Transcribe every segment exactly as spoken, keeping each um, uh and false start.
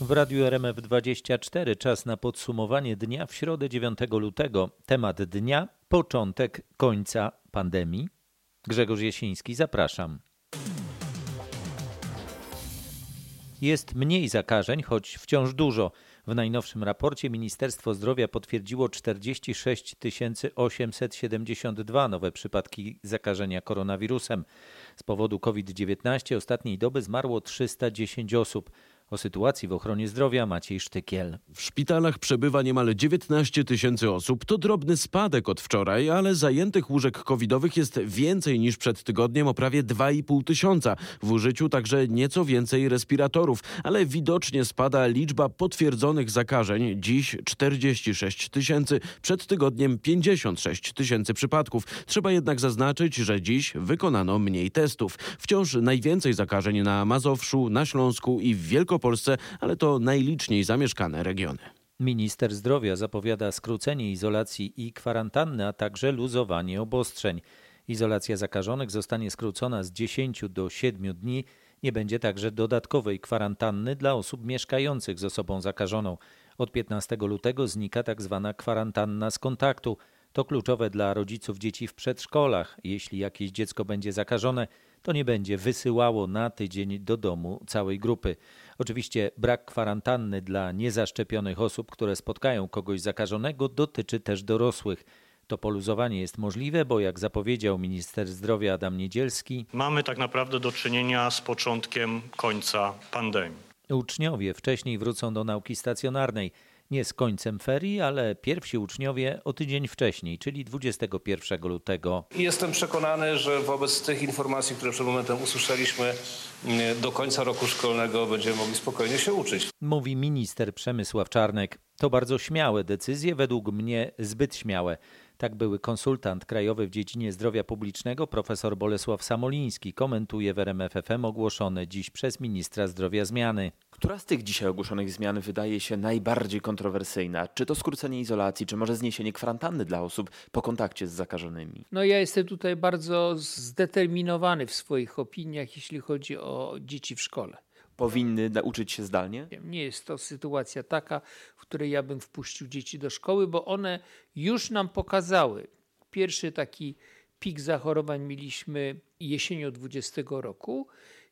W Radiu R M F dwadzieścia cztery czas na podsumowanie dnia w środę dziewiątego lutego. Temat dnia: początek końca pandemii. Grzegorz Jasiński, zapraszam. Jest mniej zakażeń, choć wciąż dużo. W najnowszym raporcie Ministerstwo Zdrowia potwierdziło czterdzieści sześć tysięcy osiemset siedemdziesiąt dwa nowe przypadki zakażenia koronawirusem. Z powodu COVID dziewiętnaście ostatniej doby zmarło trzysta dziesięć osób. O sytuacji w ochronie zdrowia Maciej Sztykiel. W szpitalach przebywa niemal dziewiętnaście tysięcy osób. To drobny spadek od wczoraj, ale zajętych łóżek covidowych jest więcej niż przed tygodniem, o prawie dwa i pół tysiąca. W użyciu także nieco więcej respiratorów, ale widocznie spada liczba potwierdzonych zakażeń. Dziś czterdzieści sześć tysięcy, przed tygodniem pięćdziesiąt sześć tysięcy przypadków. Trzeba jednak zaznaczyć, że dziś wykonano mniej testów. Wciąż najwięcej zakażeń na Mazowszu, na Śląsku i w Wielkopolsce. Polsce, ale to najliczniej zamieszkane regiony. Minister zdrowia zapowiada skrócenie izolacji i kwarantanny, a także luzowanie obostrzeń. Izolacja zakażonych zostanie skrócona z dziesięciu do siedmiu dni. Nie będzie także dodatkowej kwarantanny dla osób mieszkających z osobą zakażoną. Od piętnastego lutego znika tak zwana kwarantanna z kontaktu. To kluczowe dla rodziców dzieci w przedszkolach. Jeśli jakieś dziecko będzie zakażone, to nie będzie wysyłało na tydzień do domu całej grupy. Oczywiście brak kwarantanny dla niezaszczepionych osób, które spotkają kogoś zakażonego, dotyczy też dorosłych. To poluzowanie jest możliwe, bo jak zapowiedział minister zdrowia Adam Niedzielski, mamy tak naprawdę do czynienia z początkiem końca pandemii. Uczniowie wcześniej wrócą do nauki stacjonarnej. Nie z końcem ferii, ale pierwsi uczniowie o tydzień wcześniej, czyli dwudziestego pierwszego lutego. Jestem przekonany, że wobec tych informacji, które przed momentem usłyszeliśmy, do końca roku szkolnego będziemy mogli spokojnie się uczyć. Mówi minister Przemysław Czarnek. To bardzo śmiałe decyzje, według mnie zbyt śmiałe. Tak były konsultant krajowy w dziedzinie zdrowia publicznego profesor Bolesław Samoliński komentuje w R M F F M ogłoszone dziś przez ministra zdrowia zmiany. Która z tych dzisiaj ogłoszonych zmian wydaje się najbardziej kontrowersyjna? Czy to skrócenie izolacji, czy może zniesienie kwarantanny dla osób po kontakcie z zakażonymi? No ja jestem tutaj bardzo zdeterminowany w swoich opiniach, jeśli chodzi o dzieci w szkole. Powinny nauczyć się zdalnie? Nie jest to sytuacja taka, w której ja bym wpuścił dzieci do szkoły, bo one już nam pokazały. Pierwszy taki pik zachorowań mieliśmy jesienią dwudziestego roku,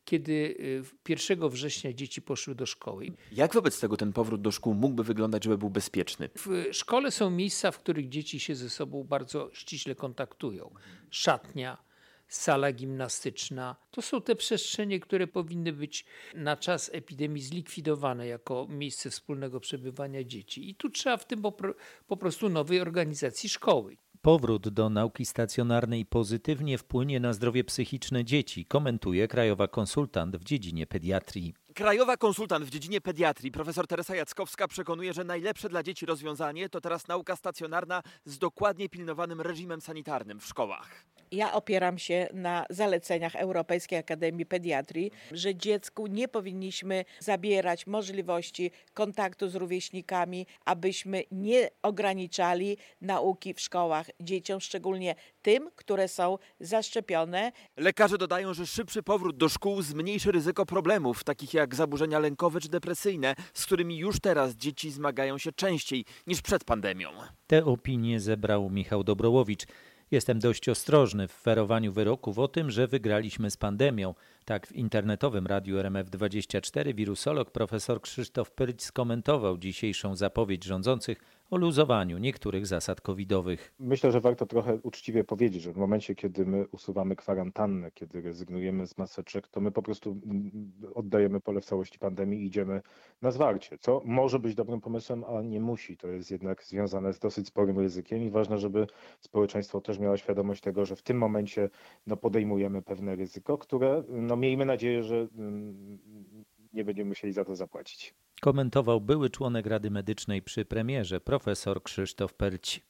kiedy pierwszego września dzieci poszły do szkoły. Jak wobec tego ten powrót do szkół mógłby wyglądać, żeby był bezpieczny? W szkole są miejsca, w których dzieci się ze sobą bardzo ściśle kontaktują. Szatnia, sala gimnastyczna. To są te przestrzenie, które powinny być na czas epidemii zlikwidowane jako miejsce wspólnego przebywania dzieci. I tu trzeba w tym popro- po prostu nowej organizacji szkoły. Powrót do nauki stacjonarnej pozytywnie wpłynie na zdrowie psychiczne dzieci, komentuje krajowa konsultant w dziedzinie pediatrii. Krajowa konsultant w dziedzinie pediatrii profesor Teresa Jackowska przekonuje, że najlepsze dla dzieci rozwiązanie to teraz nauka stacjonarna z dokładnie pilnowanym reżimem sanitarnym w szkołach. Ja opieram się na zaleceniach Europejskiej Akademii Pediatrii, że dziecku nie powinniśmy zabierać możliwości kontaktu z rówieśnikami, abyśmy nie ograniczali nauki w szkołach dzieciom, szczególnie tym, które są zaszczepione. Lekarze dodają, że szybszy powrót do szkół zmniejszy ryzyko problemów, takich jak zaburzenia lękowe czy depresyjne, z którymi już teraz dzieci zmagają się częściej niż przed pandemią. Te opinie zebrał Michał Dobrołowicz. Jestem dość ostrożny w ferowaniu wyroków o tym, że wygraliśmy z pandemią. Tak w internetowym Radiu R M F dwadzieścia cztery wirusolog profesor Krzysztof Pyrć skomentował dzisiejszą zapowiedź rządzących o luzowaniu niektórych zasad covidowych. Myślę, że warto trochę uczciwie powiedzieć, że w momencie, kiedy my usuwamy kwarantannę, kiedy rezygnujemy z maseczek, to my po prostu oddajemy pole w całości pandemii i idziemy na zwarcie, co może być dobrym pomysłem, a nie musi. To jest jednak związane z dosyć sporym ryzykiem i ważne, żeby społeczeństwo też miało świadomość tego, że w tym momencie no, podejmujemy pewne ryzyko, które no, miejmy nadzieję, że nie będziemy musieli za to zapłacić. Komentował były członek Rady Medycznej przy premierze profesor Krzysztof Pyrć.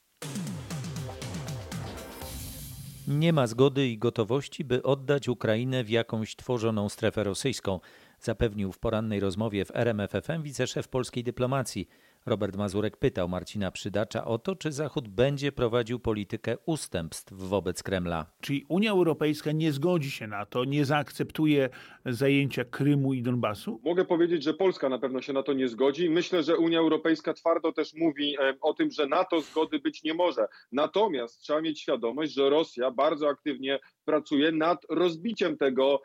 Nie ma zgody i gotowości, by oddać Ukrainę w jakąś tworzoną strefę rosyjską, zapewnił w porannej rozmowie w R M F F M wiceszef polskiej dyplomacji. Robert Mazurek pytał Marcina Przydacza o to, czy Zachód będzie prowadził politykę ustępstw wobec Kremla. Czyli Unia Europejska nie zgodzi się na to, nie zaakceptuje zajęcia Krymu i Donbasu? Mogę powiedzieć, że Polska na pewno się na to nie zgodzi. Myślę, że Unia Europejska twardo też mówi o tym, że na to zgody być nie może. Natomiast trzeba mieć świadomość, że Rosja bardzo aktywnie pracuje nad rozbiciem tego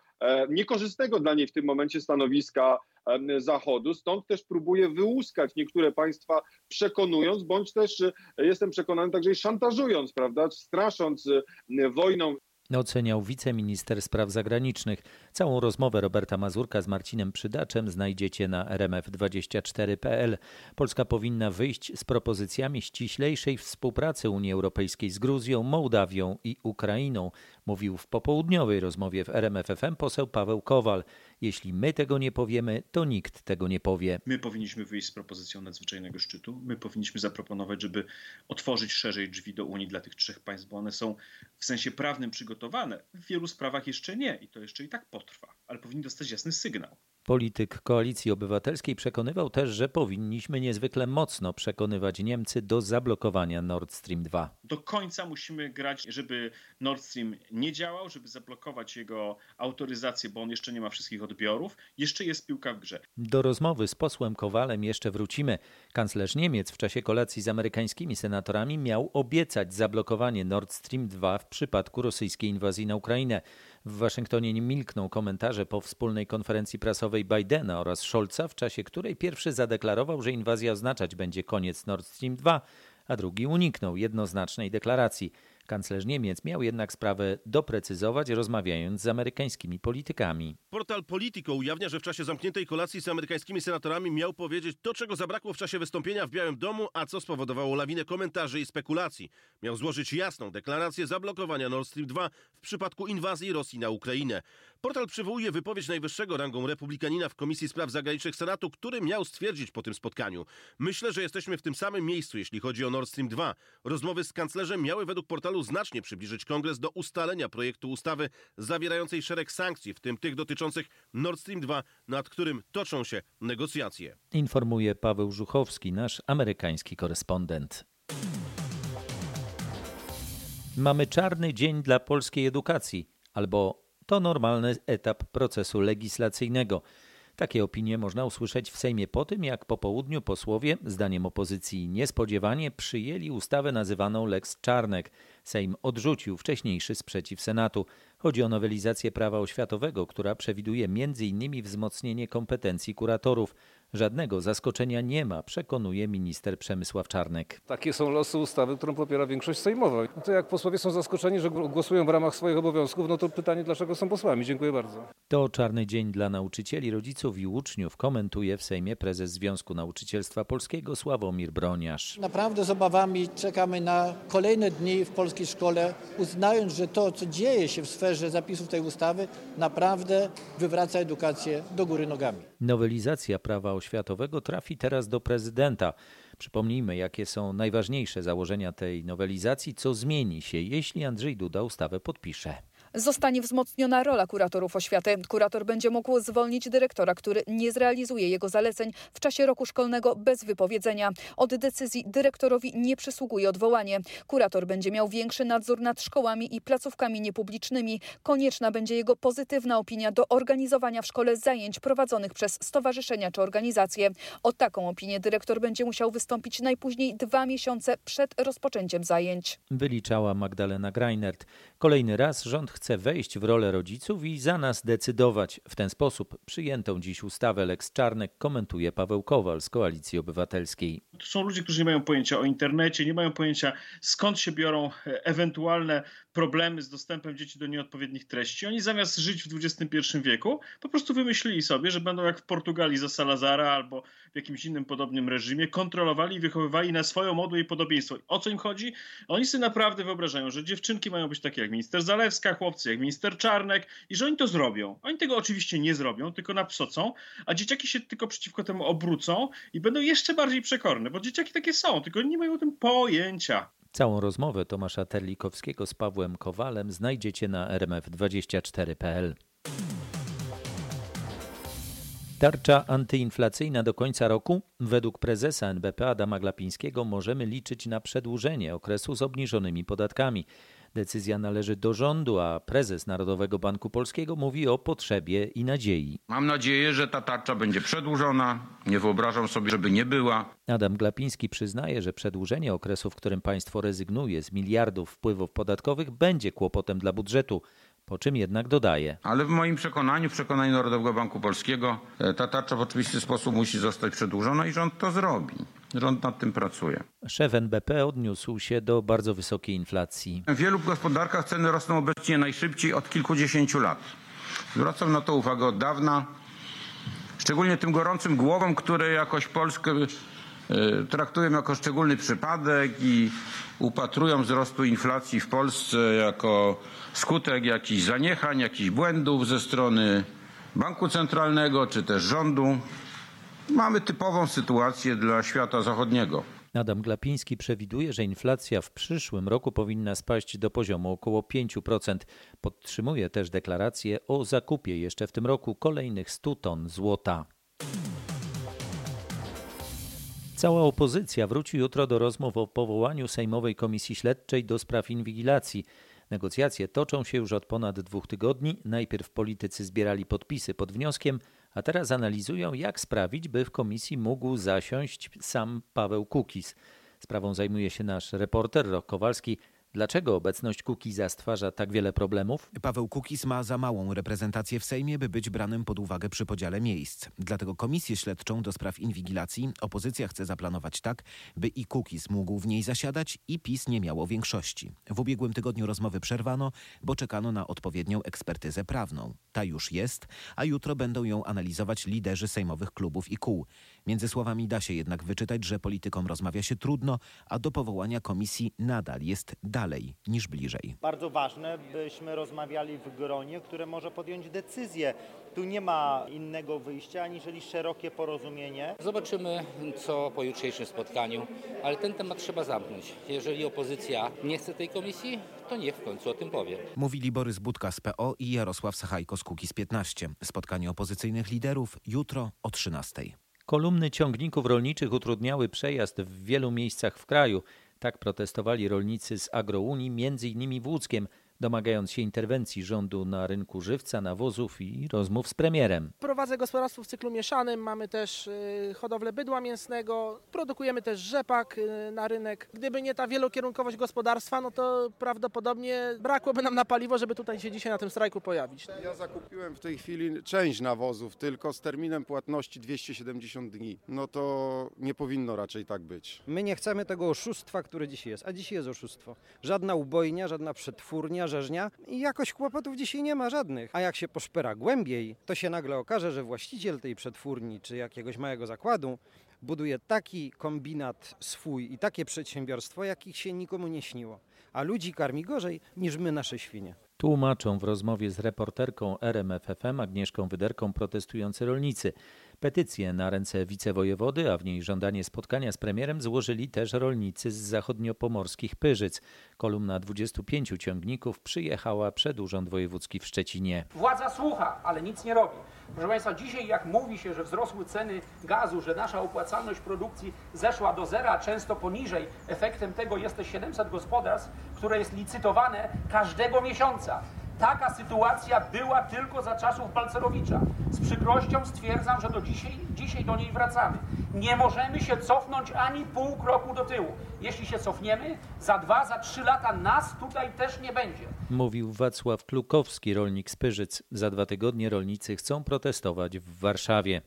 niekorzystnego dla niej w tym momencie stanowiska Zachodu. Stąd też próbuje wyłuskać niektóre państwa, przekonując, bądź też jestem przekonany także i szantażując, prawda, strasząc wojną. Oceniał wiceminister spraw zagranicznych. Całą rozmowę Roberta Mazurka z Marcinem Przydaczem znajdziecie na r m f dwadzieścia cztery kropka p l. Polska powinna wyjść z propozycjami ściślejszej współpracy Unii Europejskiej z Gruzją, Mołdawią i Ukrainą, mówił w popołudniowej rozmowie w R M F F M poseł Paweł Kowal. Jeśli my tego nie powiemy, to nikt tego nie powie. My powinniśmy wyjść z propozycją nadzwyczajnego szczytu. My powinniśmy zaproponować, żeby otworzyć szerzej drzwi do Unii dla tych trzech państw, bo one są w sensie prawnym przygotowane. W wielu sprawach jeszcze nie i to jeszcze i tak potrwa, ale powinni dostać jasny sygnał. Polityk Koalicji Obywatelskiej przekonywał też, że powinniśmy niezwykle mocno przekonywać Niemcy do zablokowania Nord Stream dwa. Do końca musimy grać, żeby Nord Stream nie działał, żeby zablokować jego autoryzację, bo on jeszcze nie ma wszystkich odbiorów. Jeszcze jest piłka w grze. Do rozmowy z posłem Kowalem jeszcze wrócimy. Kanclerz Niemiec w czasie kolacji z amerykańskimi senatorami miał obiecać zablokowanie Nord Stream dwa w przypadku rosyjskiej inwazji na Ukrainę. W Waszyngtonie nie milkną komentarze po wspólnej konferencji prasowej Bidena oraz Scholza, w czasie której pierwszy zadeklarował, że inwazja oznaczać będzie koniec Nord Stream dwa, a drugi uniknął jednoznacznej deklaracji. Kanclerz Niemiec miał jednak sprawę doprecyzować, rozmawiając z amerykańskimi politykami. Portal Politico ujawnia, że w czasie zamkniętej kolacji z amerykańskimi senatorami miał powiedzieć to, czego zabrakło w czasie wystąpienia w Białym Domu, a co spowodowało lawinę komentarzy i spekulacji. Miał złożyć jasną deklarację zablokowania Nord Stream dwa w przypadku inwazji Rosji na Ukrainę. Portal przywołuje wypowiedź najwyższego rangą republikanina w Komisji Spraw Zagranicznych Senatu, który miał stwierdzić po tym spotkaniu: myślę, że jesteśmy w tym samym miejscu, jeśli chodzi o Nord Stream dwa. Rozmowy z kanclerzem miały według portalu znacznie przybliżyć Kongres do ustalenia projektu ustawy zawierającej szereg sankcji, w tym tych dotyczących Nord Stream dwa, nad którym toczą się negocjacje. Informuje Paweł Żuchowski, nasz amerykański korespondent. Mamy czarny dzień dla polskiej edukacji, albo to normalny etap procesu legislacyjnego. Takie opinie można usłyszeć w Sejmie po tym, jak po południu posłowie, zdaniem opozycji niespodziewanie, przyjęli ustawę nazywaną Lex Czarnek. Sejm odrzucił wcześniejszy sprzeciw Senatu. Chodzi o nowelizację prawa oświatowego, która przewiduje między innymi wzmocnienie kompetencji kuratorów. Żadnego zaskoczenia nie ma, przekonuje minister Przemysław Czarnek. Takie są losy ustawy, którą popiera większość sejmowa. To jak posłowie są zaskoczeni, że głosują w ramach swoich obowiązków, no to pytanie, dlaczego są posłami. Dziękuję bardzo. To czarny dzień dla nauczycieli, rodziców i uczniów, komentuje w Sejmie prezes Związku Nauczycielstwa Polskiego Sławomir Broniarz. Naprawdę z obawami czekamy na kolejne dni w polskiej szkole, uznając, że to, co dzieje się w sferze zapisów tej ustawy, naprawdę wywraca edukację do góry nogami. Nowelizacja prawa oświatowego trafi teraz do prezydenta. Przypomnijmy, jakie są najważniejsze założenia tej nowelizacji, co zmieni się, jeśli Andrzej Duda ustawę podpisze. Zostanie wzmocniona rola kuratorów oświaty. Kurator będzie mógł zwolnić dyrektora, który nie zrealizuje jego zaleceń w czasie roku szkolnego bez wypowiedzenia. Od decyzji dyrektorowi nie przysługuje odwołanie. Kurator będzie miał większy nadzór nad szkołami i placówkami niepublicznymi. Konieczna będzie jego pozytywna opinia do organizowania w szkole zajęć prowadzonych przez stowarzyszenia czy organizacje. O taką opinię dyrektor będzie musiał wystąpić najpóźniej dwa miesiące przed rozpoczęciem zajęć. Wyliczała Magdalena Greinert. Kolejny raz rząd chce Chce wejść w rolę rodziców i za nas decydować. W ten sposób przyjętą dziś ustawę Lex Czarnek komentuje Paweł Kowal z Koalicji Obywatelskiej. To są ludzie, którzy nie mają pojęcia o internecie, nie mają pojęcia, skąd się biorą ewentualne problemy z dostępem dzieci do nieodpowiednich treści. Oni zamiast żyć w dwudziestym pierwszym wieku po prostu wymyślili sobie, że będą jak w Portugalii za Salazara albo w jakimś innym podobnym reżimie kontrolowali i wychowywali na swoją modłę i podobieństwo. O co im chodzi? Oni sobie naprawdę wyobrażają, że dziewczynki mają być takie jak minister Zalewska, chłopcy jak minister Czarnek i że oni to zrobią. Oni tego oczywiście nie zrobią, tylko napsocą, a dzieciaki się tylko przeciwko temu obrócą i będą jeszcze bardziej przekorne, bo dzieciaki takie są, tylko nie mają o tym pojęcia. Całą rozmowę Tomasza Terlikowskiego z Pawłem Kowalem znajdziecie na r m f dwadzieścia cztery kropka p l. Tarcza antyinflacyjna do końca roku? Według prezesa en be pe Adama Glapińskiego możemy liczyć na przedłużenie okresu z obniżonymi podatkami. Decyzja należy do rządu, a prezes Narodowego Banku Polskiego mówi o potrzebie i nadziei. Mam nadzieję, że ta tarcza będzie przedłużona. Nie wyobrażam sobie, żeby nie była. Adam Glapiński przyznaje, że przedłużenie okresu, w którym państwo rezygnuje z miliardów wpływów podatkowych, będzie kłopotem dla budżetu. Po czym jednak dodaje. Ale w moim przekonaniu, w przekonaniu Narodowego Banku Polskiego, ta tarcza w oczywisty sposób musi zostać przedłużona i rząd to zrobi. Rząd nad tym pracuje. Szef en be pe odniósł się do bardzo wysokiej inflacji. W wielu gospodarkach ceny rosną obecnie najszybciej od kilkudziesięciu lat. Zwracam na to uwagę od dawna, szczególnie tym gorącym głowom, które jakoś Polskę traktują jako szczególny przypadek i upatrują wzrostu inflacji w Polsce jako skutek jakichś zaniechań, jakichś błędów ze strony banku centralnego czy też rządu. Mamy typową sytuację dla świata zachodniego. Adam Glapiński przewiduje, że inflacja w przyszłym roku powinna spaść do poziomu około pięć procent. Podtrzymuje też deklarację o zakupie jeszcze w tym roku kolejnych stu ton złota. Cała opozycja wróci jutro do rozmów o powołaniu Sejmowej Komisji Śledczej do spraw inwigilacji. Negocjacje toczą się już od ponad dwóch tygodni. Najpierw politycy zbierali podpisy pod wnioskiem, a teraz analizują, jak sprawić, by w komisji mógł zasiąść sam Paweł Kukiz. Sprawą zajmuje się nasz reporter Rok Kowalski. Dlaczego obecność Kukiza stwarza tak wiele problemów? Paweł Kukiz ma za małą reprezentację w Sejmie, by być branym pod uwagę przy podziale miejsc. Dlatego komisję śledczą do spraw inwigilacji opozycja chce zaplanować tak, by i Kukiz mógł w niej zasiadać i PiS nie miało większości. W ubiegłym tygodniu rozmowy przerwano, bo czekano na odpowiednią ekspertyzę prawną. Ta już jest, a jutro będą ją analizować liderzy sejmowych klubów i kół. Między słowami da się jednak wyczytać, że politykom rozmawia się trudno, a do powołania komisji nadal jest dalej. dalej niż bliżej. Bardzo ważne, byśmy rozmawiali w gronie, które może podjąć decyzję. Tu nie ma innego wyjścia, aniżeli szerokie porozumienie. Zobaczymy, co po jutrzejszym spotkaniu, ale ten temat trzeba zamknąć. Jeżeli opozycja nie chce tej komisji, to niech w końcu o tym powie. Mówili Borys Budka z pe o i Jarosław Sachajko z Kukiz piętnaście. Spotkanie opozycyjnych liderów jutro o trzynastej. Kolumny ciągników rolniczych utrudniały przejazd w wielu miejscach w kraju. Tak protestowali rolnicy z Agrounii, między innymi w Łódzkiem, domagając się interwencji rządu na rynku żywca, nawozów i rozmów z premierem. Prowadzę gospodarstwo w cyklu mieszanym, mamy też y, hodowlę bydła mięsnego, produkujemy też rzepak y, na rynek. Gdyby nie ta wielokierunkowość gospodarstwa, no to prawdopodobnie brakłoby nam na paliwo, żeby tutaj się dzisiaj na tym strajku pojawić. Ja zakupiłem w tej chwili część nawozów, tylko z terminem płatności dwieście siedemdziesiąt dni. No to nie powinno raczej tak być. My nie chcemy tego oszustwa, które dzisiaj jest, a dzisiaj jest oszustwo. Żadna ubojnia, żadna przetwórnia, i jakoś kłopotów dzisiaj nie ma żadnych. A jak się poszpera głębiej, to się nagle okaże, że właściciel tej przetwórni czy jakiegoś małego zakładu buduje taki kombinat swój i takie przedsiębiorstwo, jakich się nikomu nie śniło. A ludzi karmi gorzej niż my nasze świnie. Tłumaczą w rozmowie z reporterką er em ef ef em Agnieszką Wyderką protestujący rolnicy. Petycję na ręce wicewojewody, a w niej żądanie spotkania z premierem złożyli też rolnicy z zachodniopomorskich Pyrzyc. Kolumna dwudziestu pięciu ciągników przyjechała przed Urząd Wojewódzki w Szczecinie. Władza słucha, ale nic nie robi. Proszę Państwa, dzisiaj jak mówi się, że wzrosły ceny gazu, że nasza opłacalność produkcji zeszła do zera, często poniżej, efektem tego jest te siedemset gospodarstw, które jest licytowane każdego miesiąca. Taka sytuacja była tylko za czasów Balcerowicza. Z przykrością stwierdzam, że do dzisiaj, dzisiaj do niej wracamy. Nie możemy się cofnąć ani pół kroku do tyłu. Jeśli się cofniemy, za dwa, za trzy lata nas tutaj też nie będzie. Mówił Wacław Klukowski, rolnik z Pyrzyc. Za dwa tygodnie rolnicy chcą protestować w Warszawie.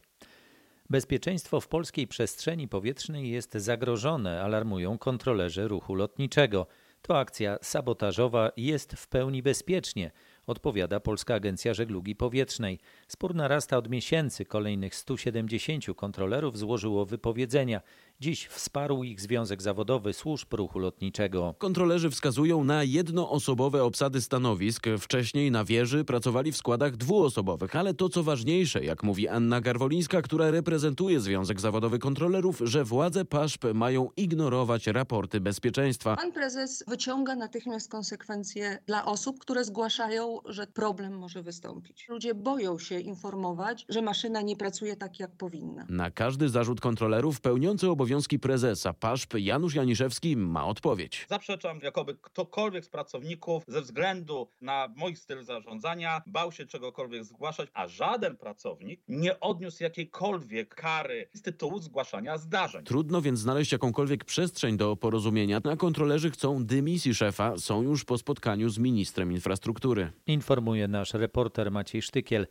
Bezpieczeństwo w polskiej przestrzeni powietrznej jest zagrożone, alarmują kontrolerzy ruchu lotniczego. To akcja sabotażowa, jest w pełni bezpiecznie, odpowiada Polska Agencja Żeglugi Powietrznej. Spór narasta od miesięcy. Kolejnych stu siedemdziesięciu kontrolerów złożyło wypowiedzenia. Dziś wsparł ich Związek Zawodowy Służb Ruchu Lotniczego. Kontrolerzy wskazują na jednoosobowe obsady stanowisk. Wcześniej na wieży pracowali w składach dwuosobowych, ale to co ważniejsze, jak mówi Anna Garwolińska, która reprezentuje Związek Zawodowy Kontrolerów, że władze PAŻP mają ignorować raporty bezpieczeństwa. Pan prezes wyciąga natychmiast konsekwencje dla osób, które zgłaszają wiedzą, że problem może wystąpić. Ludzie boją się informować, że maszyna nie pracuje tak, jak powinna. Na każdy zarzut kontrolerów pełniący obowiązki prezesa PAŻP Janusz Janiszewski ma odpowiedź. Zaprzeczam, jakoby ktokolwiek z pracowników ze względu na mój styl zarządzania bał się czegokolwiek zgłaszać, a żaden pracownik nie odniósł jakiejkolwiek kary z tytułu zgłaszania zdarzeń. Trudno więc znaleźć jakąkolwiek przestrzeń do porozumienia. Na kontrolerzy chcą dymisji szefa, są już po spotkaniu z ministrem infrastruktury. Informuje nasz reporter Maciej Sztykiel.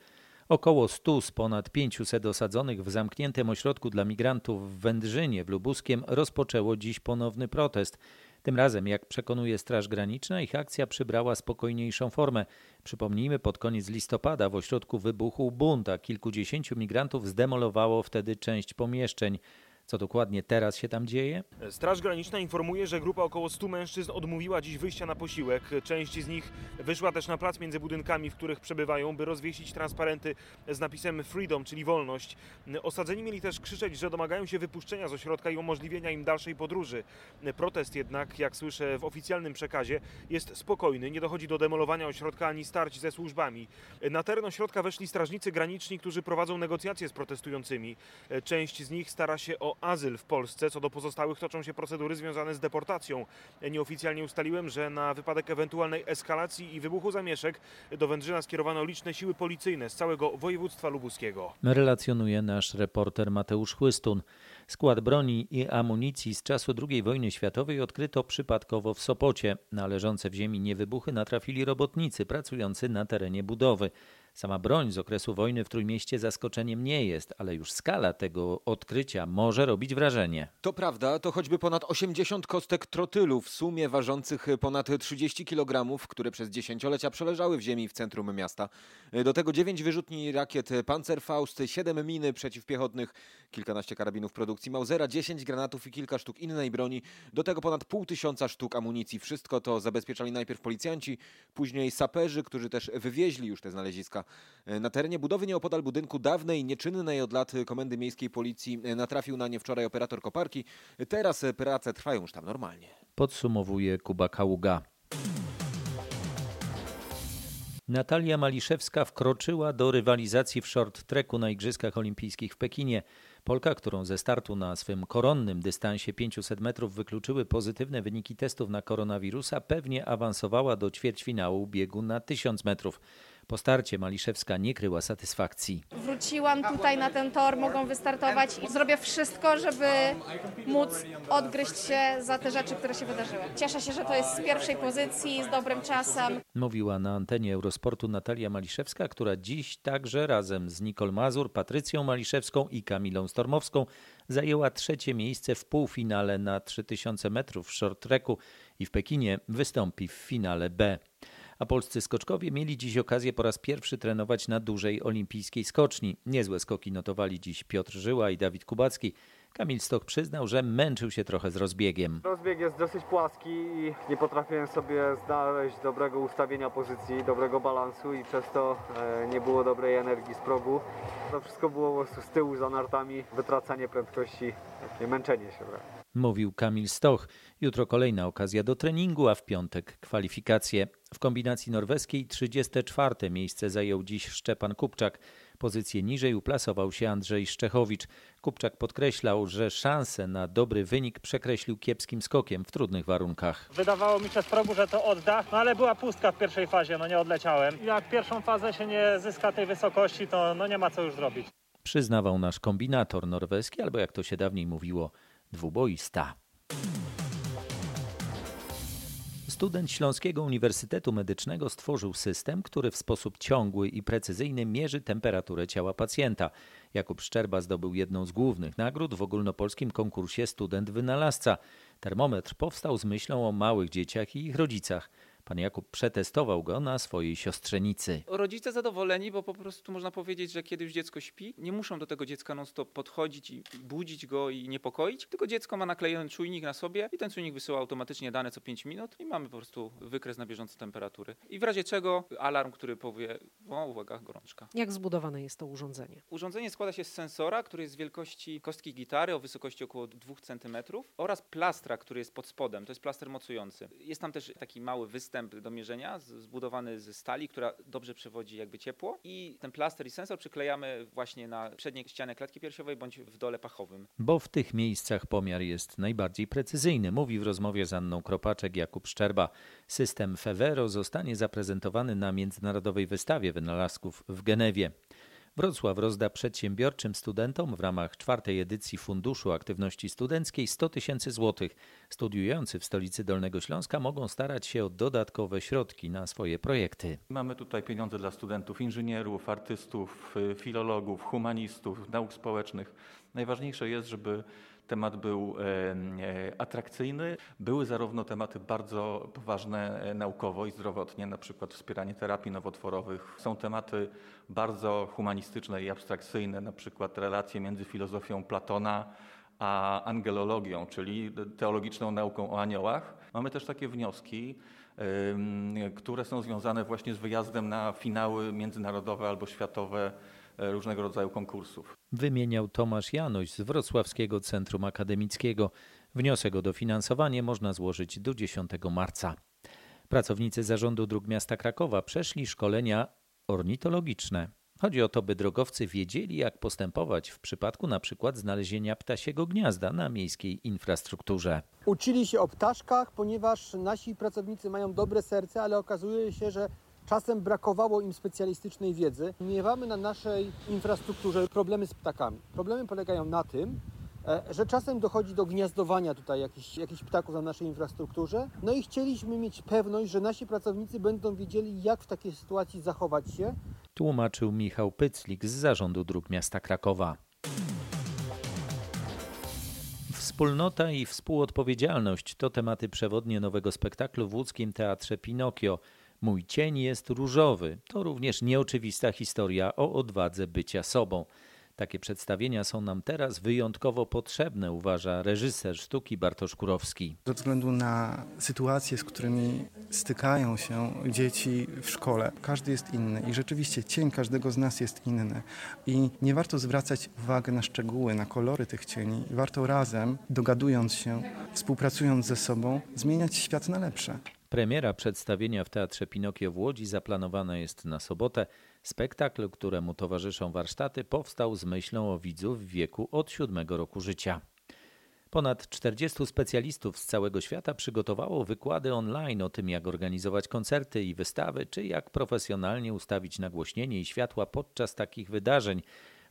Około stu z ponad pięciuset osadzonych w zamkniętym ośrodku dla migrantów w Wędrzynie w Lubuskiem rozpoczęło dziś ponowny protest. Tym razem, jak przekonuje Straż Graniczna, ich akcja przybrała spokojniejszą formę. Przypomnijmy, pod koniec listopada w ośrodku wybuchł bunt, a kilkudziesięciu migrantów zdemolowało wtedy część pomieszczeń. Co dokładnie teraz się tam dzieje? Straż Graniczna informuje, że grupa około stu mężczyzn odmówiła dziś wyjścia na posiłek. Część z nich wyszła też na plac między budynkami, w których przebywają, by rozwiesić transparenty z napisem Freedom, czyli wolność. Osadzeni mieli też krzyczeć, że domagają się wypuszczenia z ośrodka i umożliwienia im dalszej podróży. Protest jednak, jak słyszę w oficjalnym przekazie, jest spokojny. Nie dochodzi do demolowania ośrodka ani starć ze służbami. Na teren ośrodka weszli strażnicy graniczni, którzy prowadzą negocjacje z protestującymi. Część z nich stara się o azyl w Polsce. Co do pozostałych toczą się procedury związane z deportacją. Nieoficjalnie ustaliłem, że na wypadek ewentualnej eskalacji i wybuchu zamieszek do Wędrzyna skierowano liczne siły policyjne z całego województwa lubuskiego. Relacjonuje nasz reporter Mateusz Chłystun. Skład broni i amunicji z czasu drugiej wojny światowej odkryto przypadkowo w Sopocie. Na leżące w ziemi niewybuchy natrafili robotnicy pracujący na terenie budowy. Sama broń z okresu wojny w Trójmieście zaskoczeniem nie jest, ale już skala tego odkrycia może robić wrażenie. To prawda, to choćby ponad osiemdziesiąt kostek trotylu w sumie ważących ponad trzydzieści kilogramów, które przez dziesięciolecia przeleżały w ziemi w centrum miasta. Do tego dziewięć wyrzutni rakiet Panzerfaust, siedem min przeciwpiechotnych, kilkanaście karabinów produkcji Mausera, dziesięć granatów i kilka sztuk innej broni. Do tego ponad pół tysiąca sztuk amunicji. Wszystko to zabezpieczali najpierw policjanci, później saperzy, którzy też wywieźli już te znaleziska. Na terenie budowy nieopodal budynku dawnej, nieczynnej od lat Komendy Miejskiej Policji natrafił na nie wczoraj operator koparki. Teraz prace trwają już tam normalnie. Podsumowuje Kuba Kaługa. Natalia Maliszewska wkroczyła do rywalizacji w short tracku na Igrzyskach Olimpijskich w Pekinie. Polka, którą ze startu na swym koronnym dystansie pięciuset metrów wykluczyły pozytywne wyniki testów na koronawirusa, pewnie awansowała do ćwierćfinału biegu na tysiąc metrów. Po starcie Maliszewska nie kryła satysfakcji. Wróciłam tutaj na ten tor, mogą wystartować i zrobię wszystko, żeby móc odgryźć się za te rzeczy, które się wydarzyły. Cieszę się, że to jest z pierwszej pozycji, z dobrym czasem. Mówiła na antenie Eurosportu Natalia Maliszewska, która dziś także razem z Nikolą Mazur, Patrycją Maliszewską i Kamilą Stormowską zajęła trzecie miejsce w półfinale na trzy tysiące metrów w short tracku i w Pekinie wystąpi w finale B. A polscy skoczkowie mieli dziś okazję po raz pierwszy trenować na dużej olimpijskiej skoczni. Niezłe skoki notowali dziś Piotr Żyła i Dawid Kubacki. Kamil Stoch przyznał, że męczył się trochę z rozbiegiem. Rozbieg jest dosyć płaski i nie potrafiłem sobie znaleźć dobrego ustawienia pozycji, dobrego balansu i przez to nie było dobrej energii z progu. To wszystko było z tyłu za nartami, wytracanie prędkości, takie męczenie się. Mówił Kamil Stoch. Jutro kolejna okazja do treningu, a w piątek kwalifikacje. W kombinacji norweskiej trzydzieste czwarte miejsce zajął dziś Szczepan Kupczak. Pozycję niżej uplasował się Andrzej Szczechowicz. Kupczak podkreślał, że szansę na dobry wynik przekreślił kiepskim skokiem w trudnych warunkach. Wydawało mi się z progu, że to odda, no ale była pustka w pierwszej fazie, no nie odleciałem. Jak pierwszą fazę się nie zyska tej wysokości, to no nie ma co już zrobić. Przyznawał nasz kombinator norweski, albo jak to się dawniej mówiło, dwuboista. Student Śląskiego Uniwersytetu Medycznego stworzył system, który w sposób ciągły i precyzyjny mierzy temperaturę ciała pacjenta. Jakub Szczerba zdobył jedną z głównych nagród w ogólnopolskim konkursie Student Wynalazca. Termometr powstał z myślą o małych dzieciach i ich rodzicach. Pan Jakub przetestował go na swojej siostrzenicy. Rodzice zadowoleni, bo po prostu można powiedzieć, że kiedy już dziecko śpi, nie muszą do tego dziecka non stop podchodzić i budzić go i niepokoić, tylko dziecko ma naklejony czujnik na sobie i ten czujnik wysyła automatycznie dane co pięć minut i mamy po prostu wykres na bieżące temperatury. I w razie czego alarm, który powie, o uwaga, gorączka. Jak zbudowane jest to urządzenie? Urządzenie składa się z sensora, który jest wielkości kostki gitary o wysokości około dwóch centymetrów oraz plastra, który jest pod spodem. To jest plaster mocujący. Jest tam też taki mały występ wstęp do mierzenia zbudowany ze stali, która dobrze przewodzi jakby ciepło, i ten plaster i sensor przyklejamy właśnie na przedniej ścianę klatki piersiowej bądź w dole pachowym. Bo w tych miejscach pomiar jest najbardziej precyzyjny, mówi w rozmowie z Anną Kropaczek Jakub Szczerba. System Fevero zostanie zaprezentowany na Międzynarodowej Wystawie Wynalazków w Genewie. Wrocław rozda przedsiębiorczym studentom w ramach czwartej edycji Funduszu Aktywności Studenckiej sto tysięcy złotych. Studiujący w stolicy Dolnego Śląska mogą starać się o dodatkowe środki na swoje projekty. Mamy tutaj pieniądze dla studentów inżynierów, artystów, filologów, humanistów, nauk społecznych. Najważniejsze jest, żeby temat był atrakcyjny. Były zarówno tematy bardzo poważne naukowo i zdrowotnie, na przykład wspieranie terapii nowotworowych. Są tematy bardzo humanistyczne i abstrakcyjne, na przykład relacje między filozofią Platona a angelologią, czyli teologiczną nauką o aniołach. Mamy też takie wnioski, które są związane właśnie z wyjazdem na finały międzynarodowe albo światowe różnego rodzaju konkursów. Wymieniał Tomasz Januś z Wrocławskiego Centrum Akademickiego. Wniosek o dofinansowanie można złożyć do dziesiątego marca. Pracownicy Zarządu Dróg Miasta Krakowa przeszli szkolenia ornitologiczne. Chodzi o to, by drogowcy wiedzieli, jak postępować w przypadku na przykład znalezienia ptasiego gniazda na miejskiej infrastrukturze. Uczyli się o ptaszkach, ponieważ nasi pracownicy mają dobre serce, ale okazuje się, że czasem brakowało im specjalistycznej wiedzy. Miewamy na naszej infrastrukturze problemy z ptakami. Problemy polegają na tym, że czasem dochodzi do gniazdowania tutaj jakichś, jakichś ptaków na naszej infrastrukturze. No i chcieliśmy mieć pewność, że nasi pracownicy będą wiedzieli, jak w takiej sytuacji zachować się. Tłumaczył Michał Pyclik z Zarządu Dróg Miasta Krakowa. Wspólnota i współodpowiedzialność to tematy przewodnie nowego spektaklu w łódzkim Teatrze Pinokio. Mój cień jest różowy. To również nieoczywista historia o odwadze bycia sobą. Takie przedstawienia są nam teraz wyjątkowo potrzebne, uważa reżyser sztuki Bartosz Kurowski. Ze względu na sytuacje, z którymi stykają się dzieci w szkole, każdy jest inny i rzeczywiście cień każdego z nas jest inny. I nie warto zwracać uwagi na szczegóły, na kolory tych cieni. Warto razem, dogadując się, współpracując ze sobą, zmieniać świat na lepsze. Premiera przedstawienia w Teatrze Pinokio w Łodzi zaplanowana jest na sobotę. Spektakl, któremu towarzyszą warsztaty, powstał z myślą o widzów w wieku od siódmego roku życia. Ponad czterdziestu specjalistów z całego świata przygotowało wykłady online o tym, jak organizować koncerty i wystawy, czy jak profesjonalnie ustawić nagłośnienie i światła podczas takich wydarzeń.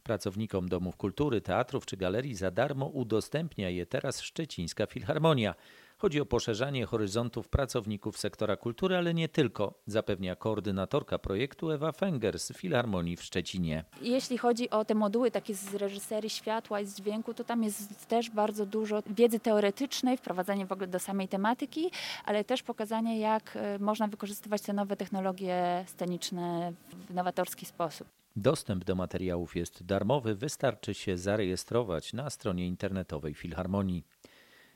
Pracownikom domów kultury, teatrów czy galerii za darmo udostępnia je teraz Szczecińska Filharmonia. Chodzi o poszerzanie horyzontów pracowników sektora kultury, ale nie tylko, zapewnia koordynatorka projektu Ewa Fenger z Filharmonii w Szczecinie. Jeśli chodzi o te moduły takie z reżyserii światła i z dźwięku, to tam jest też bardzo dużo wiedzy teoretycznej, wprowadzenie w ogóle do samej tematyki, ale też pokazanie, jak można wykorzystywać te nowe technologie sceniczne w nowatorski sposób. Dostęp do materiałów jest darmowy, wystarczy się zarejestrować na stronie internetowej Filharmonii.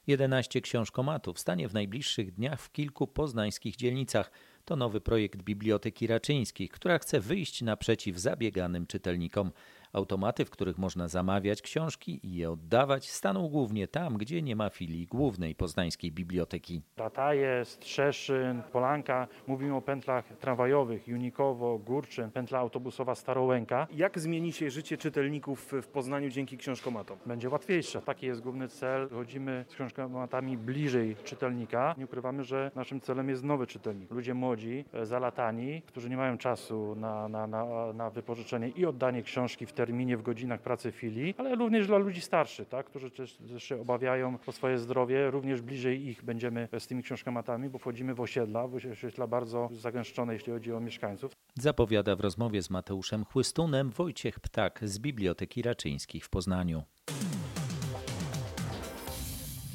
jedenaście książkomatów stanie w najbliższych dniach w kilku poznańskich dzielnicach. To nowy projekt Biblioteki Raczyńskich, która chce wyjść naprzeciw zabieganym czytelnikom. Automaty, w których można zamawiać książki i je oddawać, staną głównie tam, gdzie nie ma filii głównej poznańskiej biblioteki. Rataje, Strzeszyn, Polanka. Mówimy o pętlach tramwajowych, Junikowo, Górczyn, pętla autobusowa Starołęka. Jak zmieni się życie czytelników w Poznaniu dzięki książkomatom? Będzie łatwiejsze. Taki jest główny cel. Chodzimy z książkomatami bliżej czytelnika. Nie ukrywamy, że naszym celem jest nowy czytelnik. Ludzie młodzi, zalatani, którzy nie mają czasu na, na, na, na wypożyczenie i oddanie książki w terminie, w godzinach pracy filii, ale również dla ludzi starszych, tak, którzy też się obawiają o swoje zdrowie, również bliżej ich będziemy z tymi książkomatami, bo wchodzimy w osiedla, w osiedla bardzo zagęszczone, jeśli chodzi o mieszkańców. Zapowiada w rozmowie z Mateuszem Chłystunem Wojciech Ptak z Biblioteki Raczyńskich w Poznaniu.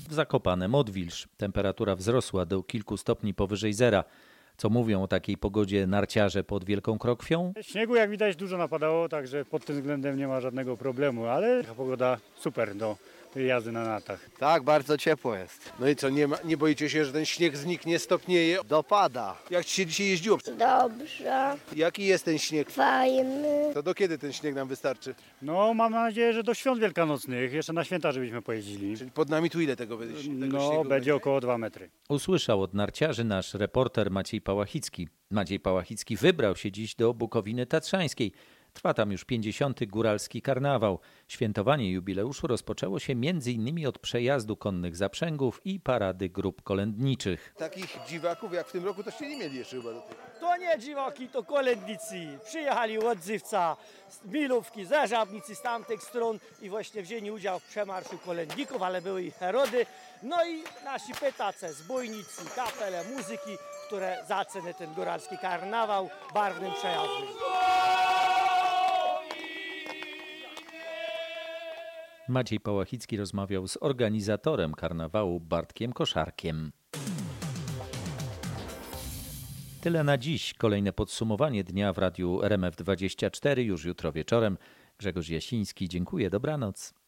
W Zakopanem odwilż. Temperatura wzrosła do kilku stopni powyżej zera. Co mówią o takiej pogodzie narciarze pod Wielką Krokwią? Śniegu, jak widać, dużo napadało, także pod tym względem nie ma żadnego problemu, ale pogoda super do jazdy na nartach. Tak, bardzo ciepło jest. No i co, nie, ma, nie boicie się, że ten śnieg zniknie, stopnieje? Dopada. Jak ci się dzisiaj jeździło? Dobrze. Jaki jest ten śnieg? Fajny. To do kiedy ten śnieg nam wystarczy? No mam nadzieję, że do świąt wielkanocnych, jeszcze na święta żebyśmy pojeździli. Czyli pod nami tu ile tego, tego no, śniegu? No będzie około dwa metry. Usłyszał od narciarzy nasz reporter Maciej Pałachicki. Maciej Pałachicki wybrał się dziś do Bukowiny Tatrzańskiej. Trwa tam już pięćdziesiąty Góralski Karnawał. Świętowanie jubileuszu rozpoczęło się między innymi od przejazdu konnych zaprzęgów i parady grup kolędniczych. Takich dziwaków jak w tym roku to się nie mieli jeszcze chyba do tej pory. To nie dziwaki, to kolędnicy. Przyjechali Łodzywca, z Milówki, z Żabnicy, z tamtych stron i właśnie wzięli udział w przemarszu kolędników, ale były i herody. No i nasi pytace, zbójnicy, kapele, muzyki, które zaceny ten Góralski Karnawał barwnym przejazdem. Maciej Pałachicki rozmawiał z organizatorem karnawału Bartkiem Koszarkiem. Tyle na dziś. Kolejne podsumowanie dnia w radiu R M F dwadzieścia cztery już jutro wieczorem. Grzegorz Jasiński, dziękuję. Dobranoc.